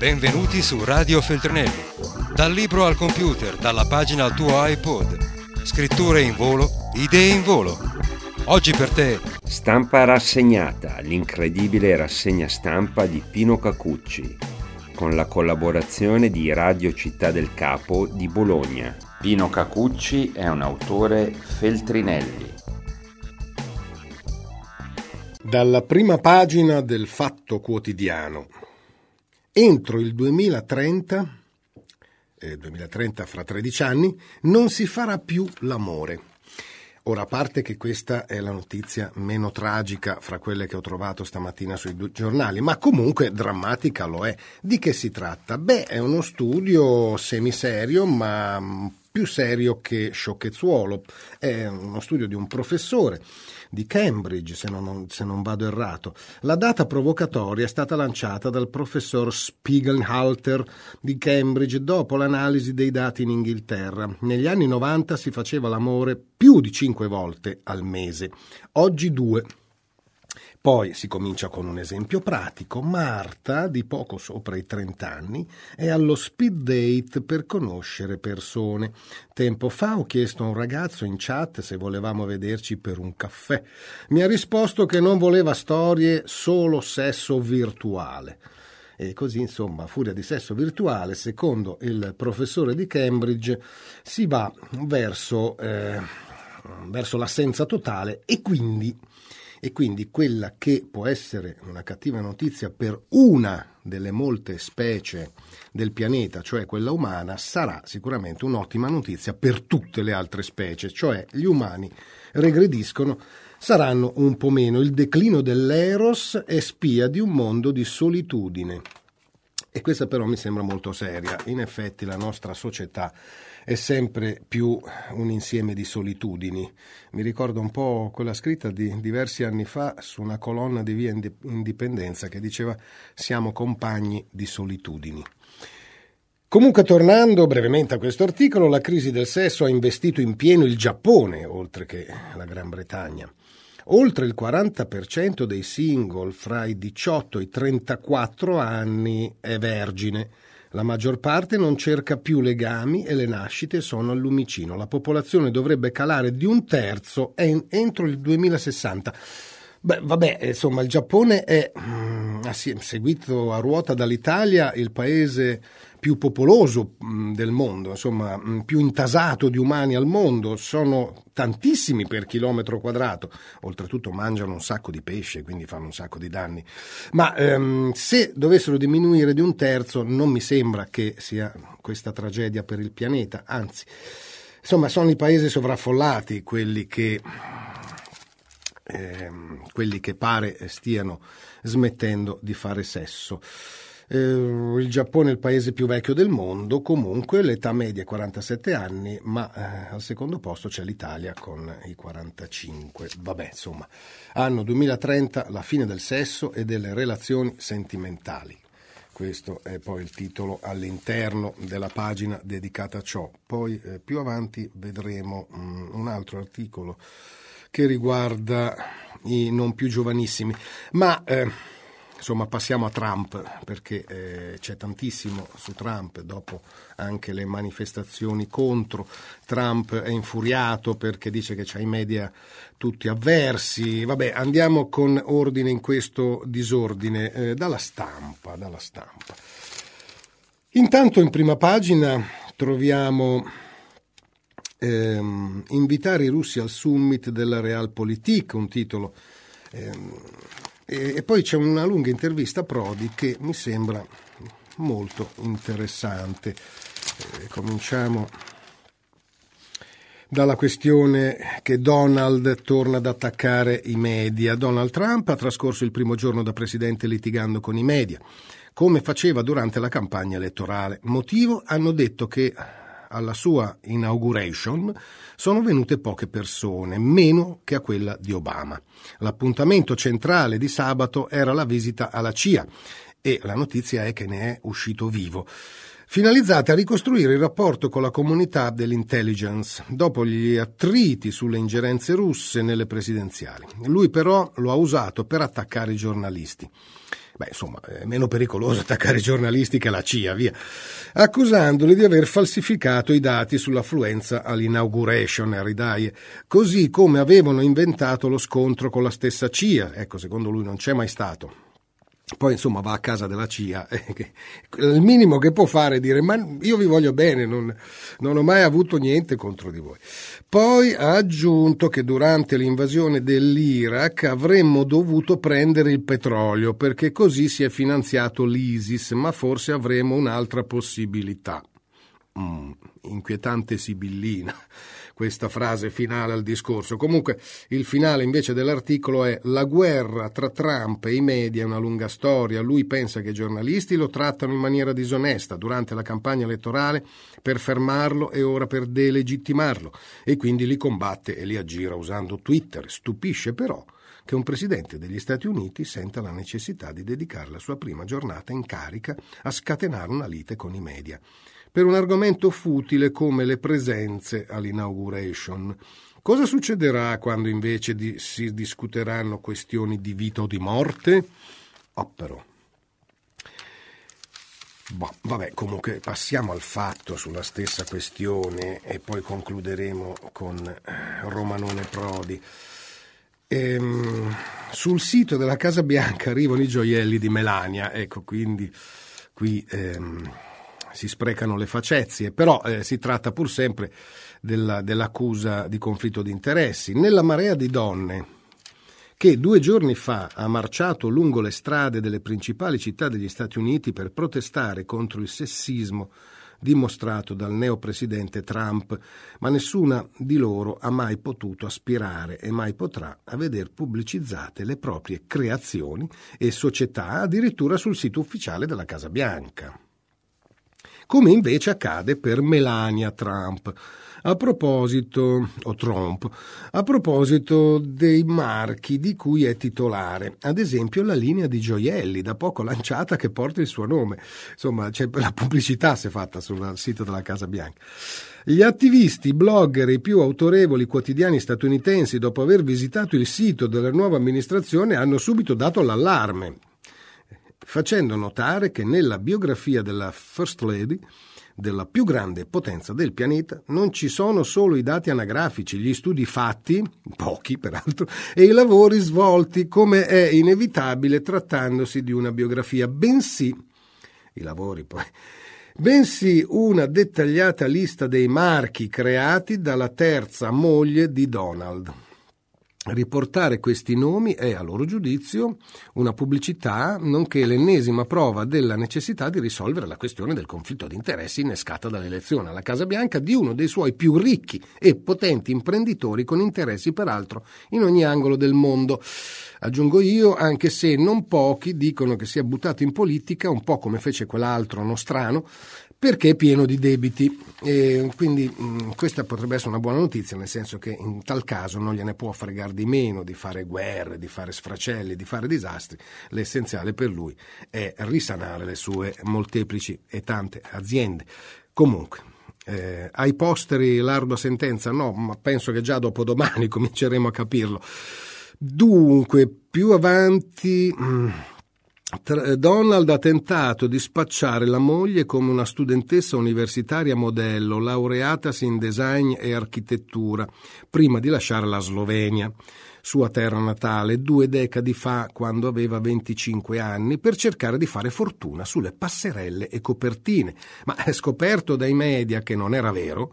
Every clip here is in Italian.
Benvenuti su Radio Feltrinelli. Dal libro al computer, dalla pagina al tuo iPod. Scritture in volo, idee in volo. Oggi per te... Stampa rassegnata, l'incredibile rassegna stampa di Pino Cacucci, con la collaborazione di Radio Città del Capo di Bologna. Pino Cacucci è un autore Feltrinelli. Dalla prima pagina del Fatto Quotidiano. Entro il 2030 fra 13 anni, non si farà più l'amore. Ora, a parte che questa è la notizia meno tragica fra quelle che ho trovato stamattina sui giornali, ma comunque drammatica lo è. Di che si tratta? Beh, è uno studio semiserio, ma più serio che sciocchezzuolo. È uno studio di un professore di Cambridge, se non vado errato. La data provocatoria è stata lanciata dal professor Spiegelhalter di Cambridge dopo l'analisi dei dati in Inghilterra. Negli anni 90 si faceva l'amore più di 5 volte al mese, oggi 2. Poi si comincia con un esempio pratico. Marta, di poco sopra i 30 anni, è allo speed date per conoscere persone. Tempo fa ho chiesto a un ragazzo in chat se volevamo vederci per un caffè. Mi ha risposto che non voleva storie, solo sesso virtuale. E così, insomma, a furia di sesso virtuale, secondo il professore di Cambridge, si va verso l'assenza totale e quindi quella che può essere una cattiva notizia per una delle molte specie del pianeta, cioè quella umana, sarà sicuramente un'ottima notizia per tutte le altre specie, cioè gli umani regrediscono, saranno un po' meno. Il declino dell'eros è spia di un mondo di solitudine. E questa però mi sembra molto seria. In effetti la nostra società è sempre più un insieme di solitudini. Mi ricordo un po' quella scritta di diversi anni fa su una colonna di Via Indipendenza che diceva «Siamo compagni di solitudini». Comunque, tornando brevemente a questo articolo, la crisi del sesso ha investito in pieno il Giappone, oltre che la Gran Bretagna. Oltre il 40% dei single fra i 18 e i 34 anni è vergine. La maggior parte non cerca più legami e le nascite sono al lumicino. La popolazione dovrebbe calare di 1/3 entro il 2060. Beh, vabbè, insomma, il Giappone è seguito a ruota dall'Italia, il paese più popoloso del mondo, insomma, più intasato di umani al mondo. Sono tantissimi per chilometro quadrato. Oltretutto mangiano un sacco di pesce, quindi fanno un sacco di danni. Ma se dovessero diminuire di 1/3, non mi sembra che sia questa tragedia per il pianeta. Anzi, insomma, sono i paesi sovraffollati quelli che pare stiano smettendo di fare sesso. Il Giappone è il paese più vecchio del mondo, comunque l'età media è 47 anni, ma al secondo posto c'è l'Italia con i 45. Vabbè, insomma, anno 2030, la fine del sesso e delle relazioni sentimentali. Questo è poi il titolo all'interno della pagina dedicata a ciò. Poi più avanti vedremo un altro articolo che riguarda i non più giovanissimi, ma insomma passiamo a Trump, perché c'è tantissimo su Trump, dopo anche le manifestazioni contro. Trump è infuriato perché dice che c'ha i media tutti avversi. Vabbè, andiamo con ordine in questo disordine, dalla stampa. Intanto in prima pagina troviamo invitare i russi al summit della Realpolitik, un titolo, e poi c'è una lunga intervista a Prodi che mi sembra molto interessante. Cominciamo dalla questione che Donald torna ad attaccare i media. Donald Trump ha trascorso il primo giorno da presidente litigando con i media, come faceva durante la campagna elettorale. Motivo? Hanno detto che alla sua inauguration sono venute poche persone, meno che a quella di Obama. L'appuntamento centrale di sabato era la visita alla CIA e la notizia è che ne è uscito vivo, finalizzata a ricostruire il rapporto con la comunità dell'intelligence dopo gli attriti sulle ingerenze russe nelle presidenziali. Lui però lo ha usato per attaccare i giornalisti. Beh, insomma, è meno pericoloso attaccare i giornalisti che la CIA, via. Accusandoli di aver falsificato i dati sull'affluenza all'inauguration, a ridaie, così come avevano inventato lo scontro con la stessa CIA. Ecco, secondo lui non c'è mai stato. Poi insomma va a casa della CIA, il minimo che può fare è dire: ma io vi voglio bene, non ho mai avuto niente contro di voi. Poi ha aggiunto che durante l'invasione dell'Iraq avremmo dovuto prendere il petrolio perché così si è finanziato l'ISIS, ma forse avremo un'altra possibilità. Inquietante sibillina questa frase finale al discorso. Comunque il finale invece dell'articolo è: la guerra tra Trump e i media è una lunga storia, lui pensa che i giornalisti lo trattano in maniera disonesta durante la campagna elettorale per fermarlo e ora per delegittimarlo, e quindi li combatte e li aggira usando Twitter. Stupisce però che un presidente degli Stati Uniti senta la necessità di dedicare la sua prima giornata in carica a scatenare una lite con i media per un argomento futile come le presenze all'inauguration. Cosa succederà quando invece si discuteranno questioni di vita o di morte? Però. Vabbè, comunque passiamo al fatto sulla stessa questione e poi concluderemo con Romanone Prodi. Sul sito della Casa Bianca arrivano i gioielli di Melania, ecco, quindi qui... si sprecano le facezie, però si tratta pur sempre dell'accusa di conflitto di interessi. Nella marea di donne che 2 giorni fa ha marciato lungo le strade delle principali città degli Stati Uniti per protestare contro il sessismo dimostrato dal neopresidente Trump, ma nessuna di loro ha mai potuto aspirare e mai potrà a veder pubblicizzate le proprie creazioni e società addirittura sul sito ufficiale della Casa Bianca. Come invece accade per Melania Trump. A proposito dei marchi di cui è titolare, ad esempio la linea di gioielli da poco lanciata che porta il suo nome. Insomma, c'è la pubblicità si è fatta sul sito della Casa Bianca. Gli attivisti, blogger e i più autorevoli quotidiani statunitensi, dopo aver visitato il sito della nuova amministrazione, hanno subito dato l'allarme, facendo notare che nella biografia della First Lady, della più grande potenza del pianeta, non ci sono solo i dati anagrafici, gli studi fatti, pochi peraltro, e i lavori svolti, come è inevitabile trattandosi di una biografia, bensì una dettagliata lista dei marchi creati dalla terza moglie di Donald. Riportare questi nomi è, a loro giudizio, una pubblicità nonché l'ennesima prova della necessità di risolvere la questione del conflitto di interessi innescata dall'elezione alla Casa Bianca di uno dei suoi più ricchi e potenti imprenditori, con interessi peraltro in ogni angolo del mondo. Aggiungo io, anche se non pochi dicono che si è buttato in politica un po' come fece quell'altro nostrano, perché è pieno di debiti, e quindi questa potrebbe essere una buona notizia, nel senso che in tal caso non gliene può fregar di meno di fare guerre, di fare sfracelli, di fare disastri. L'essenziale per lui è risanare le sue molteplici e tante aziende. Comunque, ai posteri l'ardua sentenza? No, ma penso che già dopo domani cominceremo a capirlo. Dunque, più avanti... Donald ha tentato di spacciare la moglie come una studentessa universitaria modello, laureatasi in design e architettura, prima di lasciare la Slovenia, sua terra natale, 2 decadi fa, quando aveva 25 anni, per cercare di fare fortuna sulle passerelle e copertine. Ma è scoperto dai media che non era vero,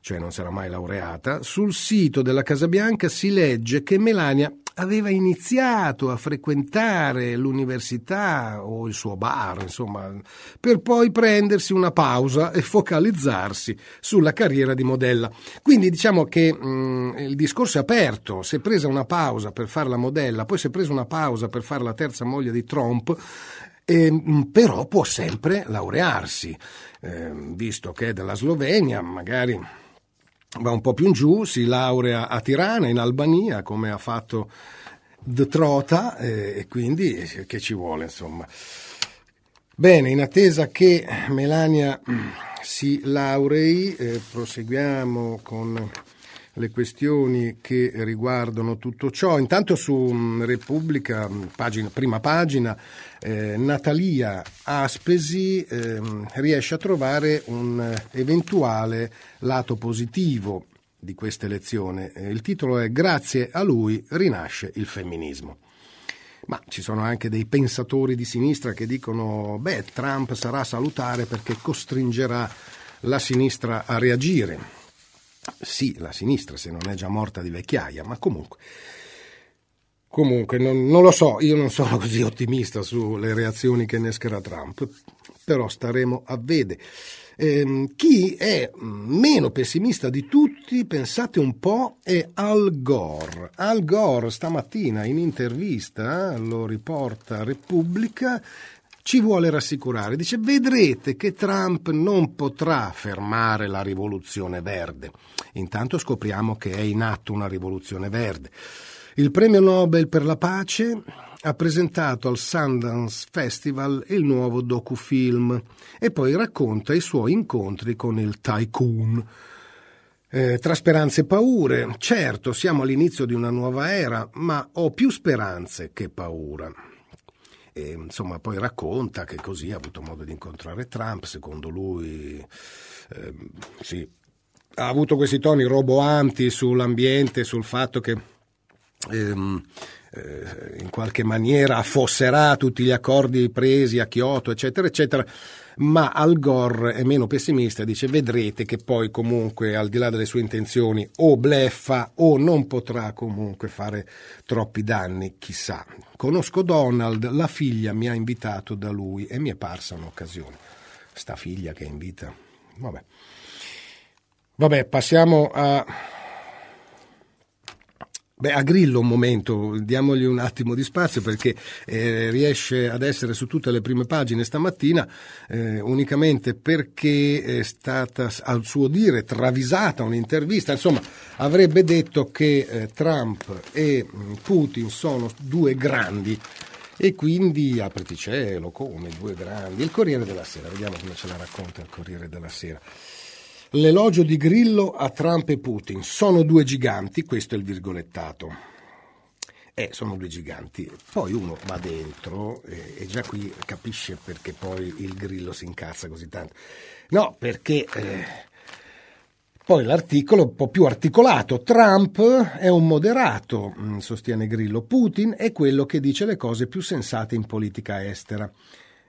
cioè non si era mai laureata. Sul sito della Casa Bianca si legge che Melania aveva iniziato a frequentare l'università o il suo bar, insomma, per poi prendersi una pausa e focalizzarsi sulla carriera di modella. Quindi diciamo che il discorso è aperto: si è presa una pausa per fare la modella, poi si è presa una pausa per fare la terza moglie di Trump, però può sempre laurearsi, visto che è della Slovenia, magari... va un po' più in giù, si laurea a Tirana, in Albania, come ha fatto De Trota, e quindi che ci vuole, insomma. Bene, in attesa che Melania si laurei, proseguiamo con le questioni che riguardano tutto ciò. Intanto su Repubblica, prima pagina, Natalia Aspesi riesce a trovare un eventuale lato positivo di questa elezione. Il titolo è «Grazie a lui rinasce il femminismo». Ma ci sono anche dei pensatori di sinistra che dicono beh, Trump sarà salutare perché costringerà la sinistra a reagire. Sì, la sinistra, se non è già morta di vecchiaia, ma comunque non lo so, io non sono così ottimista sulle reazioni che innescherà Trump, però staremo a vedere. Chi è meno pessimista di tutti, pensate un po', è Al Gore. Al Gore stamattina in intervista, lo riporta Repubblica, ci vuole rassicurare. Dice: vedrete che Trump non potrà fermare la rivoluzione verde. Intanto scopriamo che è in atto una rivoluzione verde. Il premio Nobel per la pace ha presentato al Sundance Festival il nuovo docufilm e poi racconta i suoi incontri con il tycoon. Tra speranze e paure, certo, siamo all'inizio di una nuova era, ma ho più speranze che paura. E, insomma, poi racconta che così ha avuto modo di incontrare Trump, secondo lui sì, ha avuto questi toni roboanti sull'ambiente, sul fatto che in qualche maniera affosserà tutti gli accordi presi a Kyoto, eccetera eccetera, ma Al Gore è meno pessimista, dice: vedrete che poi comunque, al di là delle sue intenzioni, o bleffa o non potrà comunque fare troppi danni, chissà. Conosco Donald, la figlia mi ha invitato da lui e mi è parsa un'occasione. Sta figlia che invita, vabbè, passiamo a Grillo un momento, diamogli un attimo di spazio perché riesce ad essere su tutte le prime pagine stamattina unicamente perché è stata, al suo dire, travisata un'intervista. Insomma, avrebbe detto che Trump e Putin sono due grandi e quindi apriti cielo, come due grandi. Il Corriere della Sera, vediamo come ce la racconta il Corriere della Sera. L'elogio di Grillo a Trump e Putin. Sono due giganti, questo è il virgolettato. Sono due giganti. Poi uno va dentro e già qui capisce perché poi il Grillo si incazza così tanto. No, perché poi l'articolo è un po' più articolato. Trump è un moderato, sostiene Grillo. Putin è quello che dice le cose più sensate in politica estera.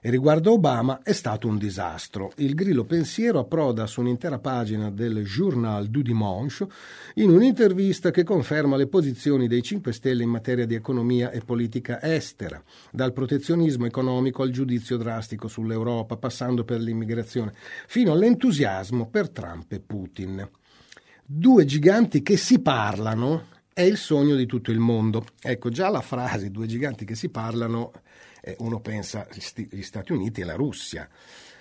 E riguardo Obama è stato un disastro. Il Grillo pensiero approda su un'intera pagina del Journal du Dimanche in un'intervista che conferma le posizioni dei 5 Stelle in materia di economia e politica estera, dal protezionismo economico al giudizio drastico sull'Europa, passando per l'immigrazione, fino all'entusiasmo per Trump e Putin. Due giganti che si parlano è il sogno di tutto il mondo. Ecco, già la frase due giganti che si parlano, uno pensa gli Stati Uniti e la Russia,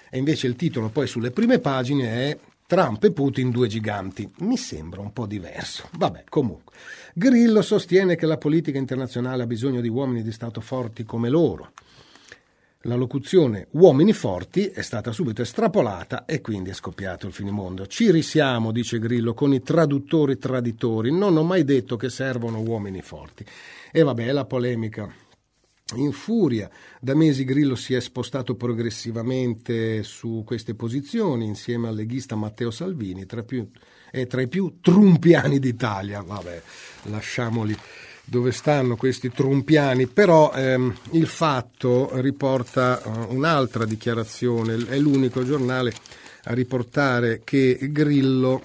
e invece il titolo poi sulle prime pagine è Trump e Putin due giganti. Mi sembra un po' diverso, vabbè, comunque. Grillo sostiene che la politica internazionale ha bisogno di uomini di Stato forti come loro. La locuzione uomini forti è stata subito estrapolata e quindi è scoppiato il finimondo. Ci risiamo, dice Grillo, con i traduttori traditori. Non ho mai detto che servono uomini forti. E vabbè, la polemica in furia. Da mesi Grillo si è spostato progressivamente su queste posizioni insieme al leghista Matteo Salvini, tra i più trumpiani d'Italia. Vabbè, lasciamoli dove stanno questi trumpiani. Però il Fatto riporta un'altra dichiarazione, è l'unico giornale a riportare che Grillo,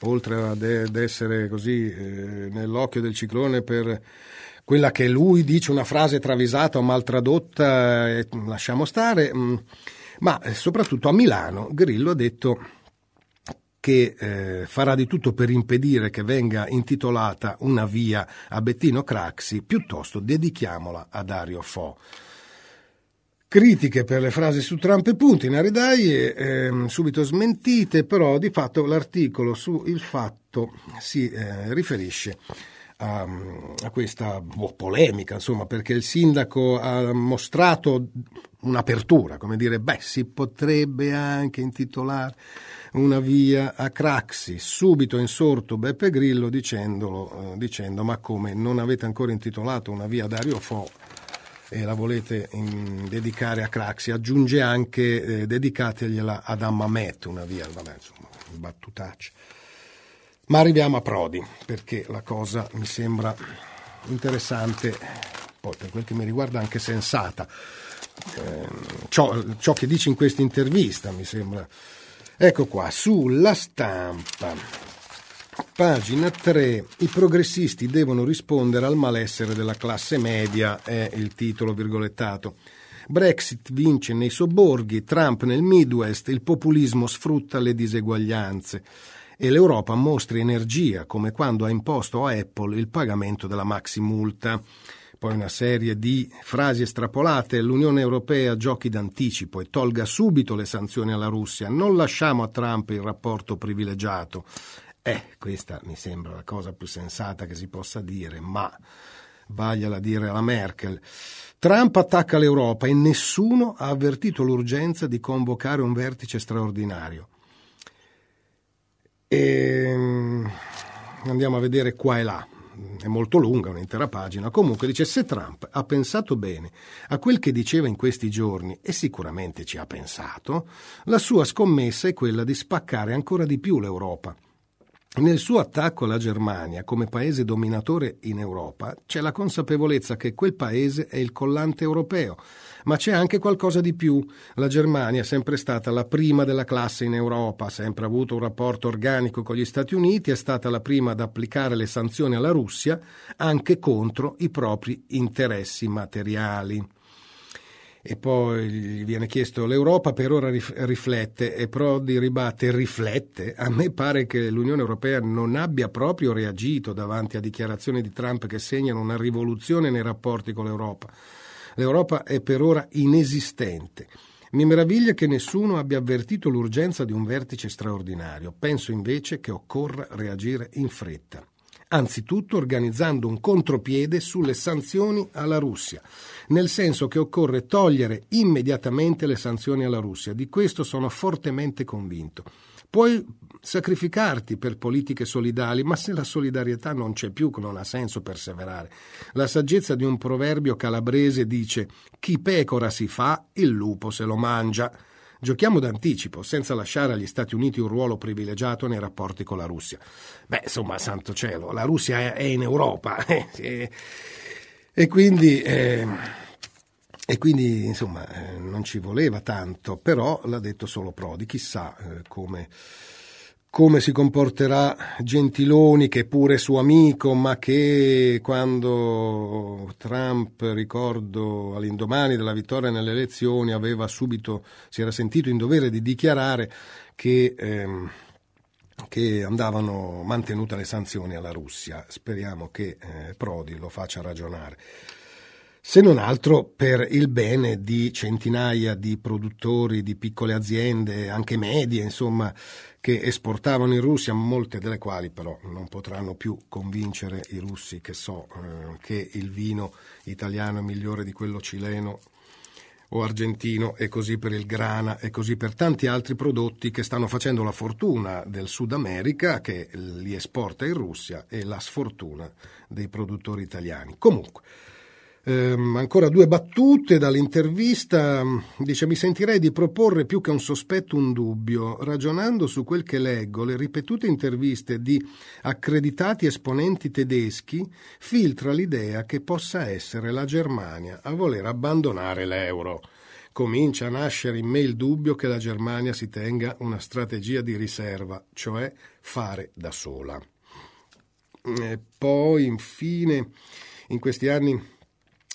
oltre ad essere così nell'occhio del ciclone per quella che lui dice, una frase travisata o mal tradotta, lasciamo stare, ma soprattutto a Milano Grillo ha detto che farà di tutto per impedire che venga intitolata una via a Bettino Craxi, piuttosto dedichiamola a Dario Fo. Critiche per le frasi su Trump e Putin, aridaie, subito smentite, però di fatto l'articolo su Il Fatto si riferisce a questa polemica, insomma, perché il sindaco ha mostrato un'apertura, come dire, beh, si potrebbe anche intitolare una via a Craxi. Subito insorto Beppe Grillo dicendo ma come, non avete ancora intitolato una via a Dario Fo e la volete dedicare a Craxi? Aggiunge anche dedicategliela ad Ammamet, una via, vabbè, insomma, battutacce. Ma arriviamo a Prodi, perché la cosa mi sembra interessante, poi per quel che mi riguarda anche sensata. Ciò che dice in questa intervista mi sembra. Ecco qua, sulla Stampa, pagina 3, i progressisti devono rispondere al malessere della classe media, è il titolo virgolettato. Brexit vince nei sobborghi, Trump nel Midwest, il populismo sfrutta le diseguaglianze e l'Europa mostri energia, come quando ha imposto a Apple il pagamento della maxi multa. Poi una serie di frasi estrapolate, l'Unione Europea giochi d'anticipo e tolga subito le sanzioni alla Russia, non lasciamo a Trump il rapporto privilegiato. Questa mi sembra la cosa più sensata che si possa dire, ma vagliela dire alla Merkel. Trump attacca l'Europa e nessuno ha avvertito l'urgenza di convocare un vertice straordinario. Andiamo a vedere qua e là. È molto lunga, un'intera pagina. Comunque dice, se Trump ha pensato bene a quel che diceva in questi giorni, e sicuramente ci ha pensato, la sua scommessa è quella di spaccare ancora di più l'Europa. Nel suo attacco alla Germania come paese dominatore in Europa c'è la consapevolezza che quel paese è il collante europeo, ma c'è anche qualcosa di più. La Germania è sempre stata la prima della classe in Europa, ha sempre avuto un rapporto organico con gli Stati Uniti, è stata la prima ad applicare le sanzioni alla Russia anche contro i propri interessi materiali. E poi gli viene chiesto, l'Europa per ora riflette, e Prodi ribatte, riflette? A me pare che l'Unione Europea non abbia proprio reagito davanti a dichiarazioni di Trump che segnano una rivoluzione nei rapporti con l'Europa. L'Europa è per ora inesistente. Mi meraviglia che nessuno abbia avvertito l'urgenza di un vertice straordinario. Penso invece che occorra reagire in fretta. Anzitutto organizzando un contropiede sulle sanzioni alla Russia, nel senso che occorre togliere immediatamente le sanzioni alla Russia, di questo sono fortemente convinto. Puoi sacrificarti per politiche solidali, ma se la solidarietà non c'è più, non ha senso perseverare. La saggezza di un proverbio calabrese dice: chi pecora si fa, il lupo se lo mangia. Giochiamo d'anticipo, senza lasciare agli Stati Uniti un ruolo privilegiato nei rapporti con la Russia. Insomma, santo cielo, la Russia è in Europa e quindi insomma, non ci voleva tanto, però l'ha detto solo Prodi. Chissà come si comporterà Gentiloni, che è pure suo amico, ma che quando Trump, ricordo all'indomani della vittoria nelle elezioni, si era sentito in dovere di dichiarare che andavano mantenute le sanzioni alla Russia. Speriamo che Prodi lo faccia ragionare, se non altro per il bene di centinaia di produttori, di piccole aziende, anche medie, insomma, che esportavano in Russia, molte delle quali però non potranno più convincere i russi che il vino italiano è migliore di quello cileno o argentino, e così per il grana, e così per tanti altri prodotti che stanno facendo la fortuna del Sud America, che li esporta in Russia, e la sfortuna dei produttori italiani. Comunque, ancora due battute dall'intervista. Dice: mi sentirei di proporre più che un sospetto un dubbio, ragionando su quel che leggo. Le ripetute interviste di accreditati esponenti tedeschi filtra l'idea che possa essere la Germania a voler abbandonare l'euro. Comincia a nascere in me il dubbio che la Germania si tenga una strategia di riserva, cioè fare da sola. E poi infine, in questi anni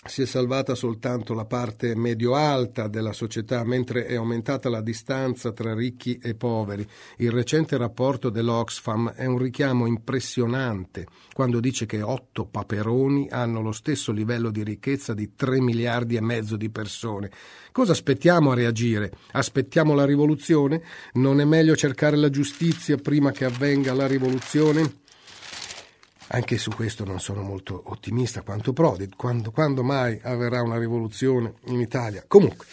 si è salvata soltanto la parte medio-alta della società, mentre è aumentata la distanza tra ricchi e poveri. Il recente rapporto dell'Oxfam è un richiamo impressionante quando dice che 8 paperoni hanno lo stesso livello di ricchezza di 3,5 miliardi di persone. Cosa aspettiamo a reagire? Aspettiamo la rivoluzione? Non è meglio cercare la giustizia prima che avvenga la rivoluzione? Anche su questo non sono molto ottimista quanto Prodi. Quando mai avverrà una rivoluzione in Italia? Comunque,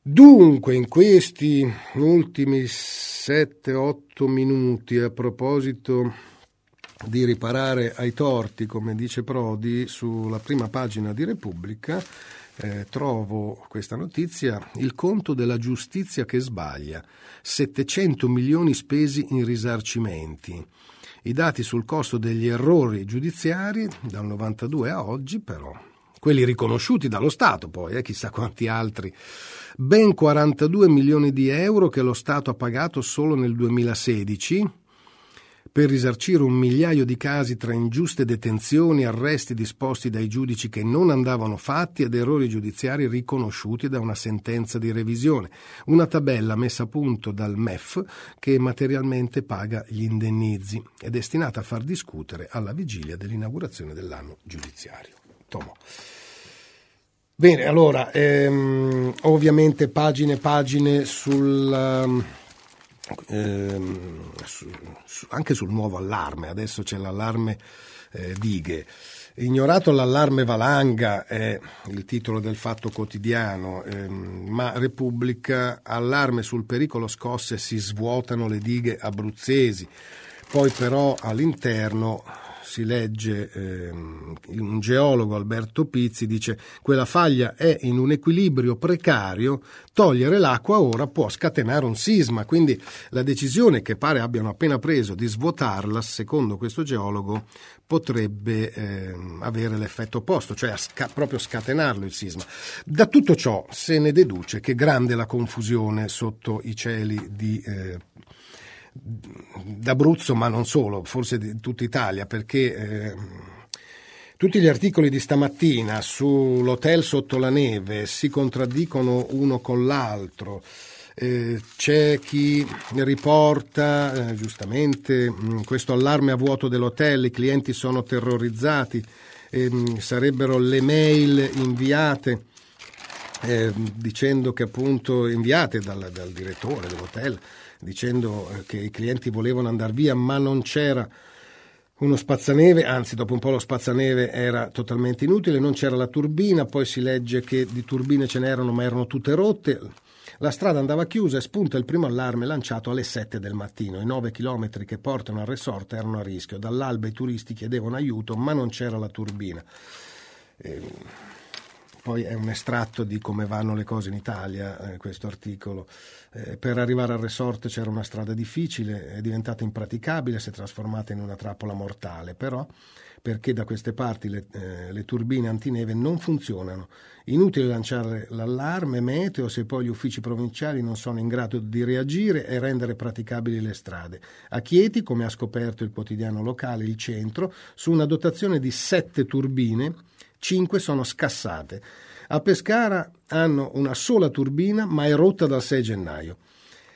dunque, in questi ultimi 7-8 minuti, a proposito di riparare ai torti, come dice Prodi, sulla prima pagina di Repubblica trovo questa notizia: il conto della giustizia che sbaglia, 700 milioni spesi in risarcimenti. I dati sul costo degli errori giudiziari dal 92 a oggi, però, quelli riconosciuti dallo Stato, poi chissà quanti altri, ben 42 milioni di euro che lo Stato ha pagato solo nel 2016 per risarcire un migliaio di casi tra ingiuste detenzioni, arresti disposti dai giudici che non andavano fatti ed errori giudiziari riconosciuti da una sentenza di revisione. Una tabella messa a punto dal MEF che materialmente paga gli indennizi è destinata a far discutere alla vigilia dell'inaugurazione dell'anno giudiziario. Tomo. Bene, allora, ovviamente pagine sul... anche sul nuovo allarme. Adesso c'è l'allarme dighe. Ignorato l'allarme valanga è il titolo del Fatto Quotidiano, ma Repubblica: allarme sul pericolo scosse, si svuotano le dighe abruzzesi. Poi però all'interno si legge, un geologo, Alberto Pizzi, dice: quella faglia è in un equilibrio precario, togliere l'acqua ora può scatenare un sisma. Quindi la decisione che pare abbiano appena preso di svuotarla, secondo questo geologo, potrebbe avere l'effetto opposto, cioè proprio scatenarlo il sisma. Da tutto ciò se ne deduce che grande la confusione sotto i cieli di d'Abruzzo, ma non solo, forse di tutta Italia, perché tutti gli articoli di stamattina sull'hotel sotto la neve si contraddicono uno con l'altro. C'è chi riporta giustamente questo allarme a vuoto dell'hotel, i clienti sono terrorizzati, sarebbero le mail inviate dicendo che appunto inviate dal direttore dell'hotel, dicendo che i clienti volevano andare via ma non c'era uno spazzaneve, anzi dopo un po' lo spazzaneve era totalmente inutile, non c'era la turbina, poi si legge che di turbine ce n'erano ma erano tutte rotte, la strada andava chiusa e spunta il primo allarme lanciato alle 7 del mattino, i 9 chilometri che portano al resort erano a rischio, dall'alba i turisti chiedevano aiuto ma non c'era la turbina. Poi è un estratto di come vanno le cose in Italia, questo articolo. Per arrivare al resort c'era una strada difficile, è diventata impraticabile, si è trasformata in una trappola mortale, però perché da queste parti le turbine antineve non funzionano. Inutile lanciare l'allarme meteo se poi gli uffici provinciali non sono in grado di reagire e rendere praticabili le strade. A Chieti, come ha scoperto il quotidiano locale Il Centro, su una dotazione di 7 turbine, 5 sono scassate. A Pescara hanno una sola turbina ma è rotta dal 6 gennaio.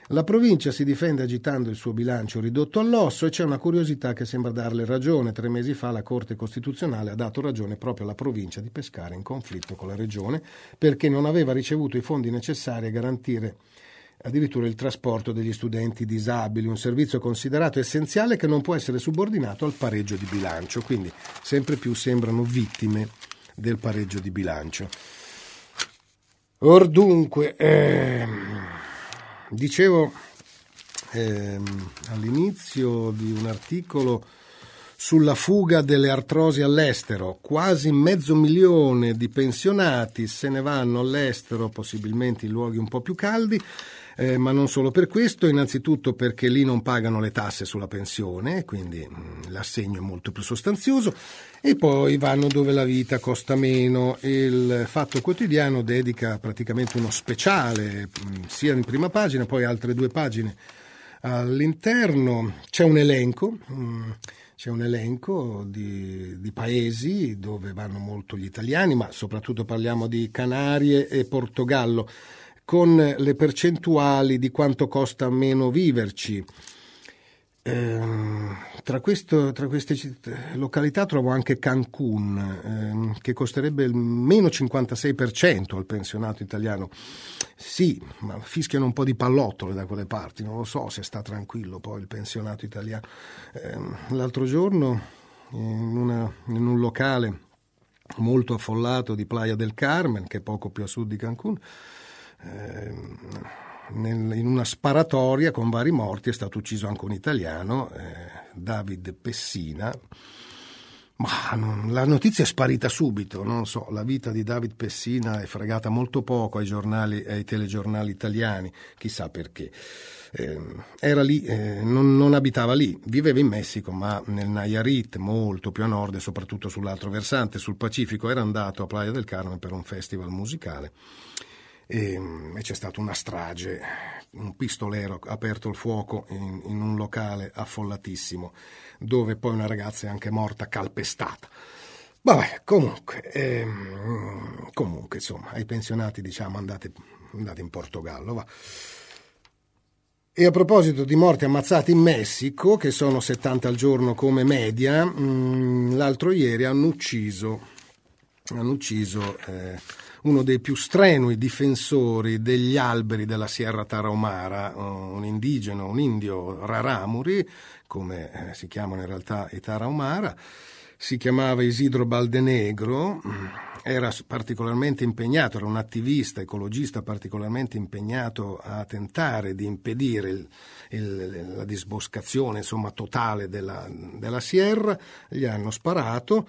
La provincia si difende agitando il suo bilancio ridotto all'osso e c'è una curiosità che sembra darle ragione. 3 mesi fa la Corte Costituzionale ha dato ragione proprio alla provincia di Pescara in conflitto con la regione perché non aveva ricevuto i fondi necessari a garantire addirittura il trasporto degli studenti disabili, un servizio considerato essenziale che non può essere subordinato al pareggio di bilancio. Quindi sempre più sembrano vittime del pareggio di bilancio. Or dunque, dicevo all'inizio di un articolo sulla fuga delle artrosi all'estero, quasi 500.000 di pensionati se ne vanno all'estero, possibilmente in luoghi un po' più caldi. Ma non solo per questo, innanzitutto perché lì non pagano le tasse sulla pensione, quindi l'assegno è molto più sostanzioso, e poi vanno dove la vita costa meno. Il Fatto Quotidiano dedica praticamente uno speciale, sia in prima pagina, poi altre 2 pagine all'interno. C'è un elenco di paesi dove vanno molto gli italiani, ma soprattutto parliamo di Canarie e Portogallo, con le percentuali di quanto costa meno viverci. Tra queste località trovo anche Cancun, che costerebbe il meno 56% al pensionato italiano. Sì, ma fischiano un po' di pallottole da quelle parti, non lo so se sta tranquillo poi il pensionato italiano. L'altro giorno in un locale molto affollato di Playa del Carmen, che è poco più a sud di Cancun, in una sparatoria con vari morti è stato ucciso anche un italiano, David Pessina. Ma la notizia è sparita subito, non so, la vita di David Pessina è fregata molto poco ai giornali, ai telegiornali italiani, chissà perché. Era lì, non abitava lì, viveva in Messico, ma nel Nayarit, molto più a nord e soprattutto sull'altro versante, sul Pacifico. Era andato a Playa del Carmen per un festival musicale e c'è stata una strage, un pistolero ha aperto il fuoco in un locale affollatissimo, dove poi una ragazza è anche morta calpestata. Vabbè, comunque insomma, ai pensionati diciamo andate in Portogallo, va. E a proposito di morti ammazzati in Messico, che sono 70 al giorno come media, l'altro ieri hanno ucciso uno dei più strenui difensori degli alberi della Sierra Tarahumara, un indio, Raramuri, come si chiamano in realtà i Tarahumara. Si chiamava Isidro Baldenegro, era particolarmente impegnato, era un attivista ecologista particolarmente impegnato a tentare di impedire la disboscazione, insomma, totale della Sierra. Gli hanno sparato.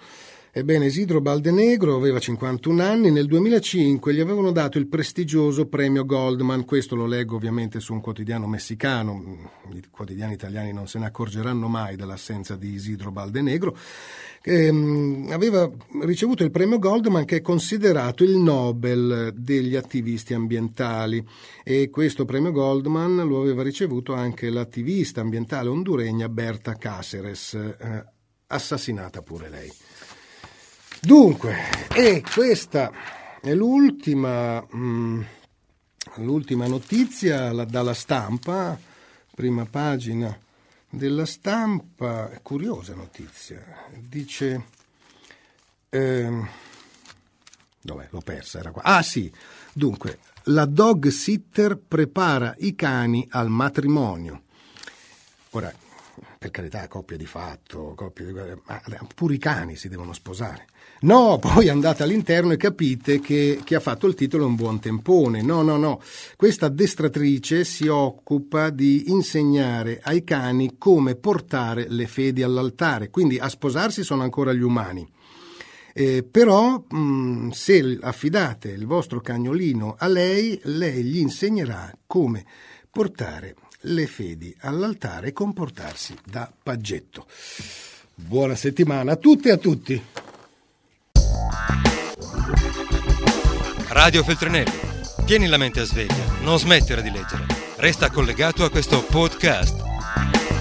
Ebbene, Isidro Baldenegro aveva 51 anni, nel 2005 gli avevano dato il prestigioso premio Goldman, questo lo leggo ovviamente su un quotidiano messicano, i quotidiani italiani non se ne accorgeranno mai dell'assenza di Isidro Baldenegro, che aveva ricevuto il premio Goldman, che è considerato il Nobel degli attivisti ambientali, e questo premio Goldman lo aveva ricevuto anche l'attivista ambientale honduregna Berta Cáceres, assassinata pure lei. Dunque, e questa è l'ultima notizia dalla stampa, prima pagina della stampa, curiosa notizia, dice, dov'è, l'ho persa, era qua, ah sì, dunque, la dog sitter prepara i cani al matrimonio. Ora, per carità, coppie di fatto, ma pure i cani si devono sposare. No, poi andate all'interno e capite che chi ha fatto il titolo è un buon tempone. No. Questa addestratrice si occupa di insegnare ai cani come portare le fedi all'altare. Quindi a sposarsi sono ancora gli umani. Però se affidate il vostro cagnolino a lei, lei gli insegnerà come portare le fedi all'altare e comportarsi da paggetto. Buona settimana a tutte e a tutti. Radio Feltrinelli, tieni la mente a sveglia, non smettere di leggere. Resta collegato a questo podcast.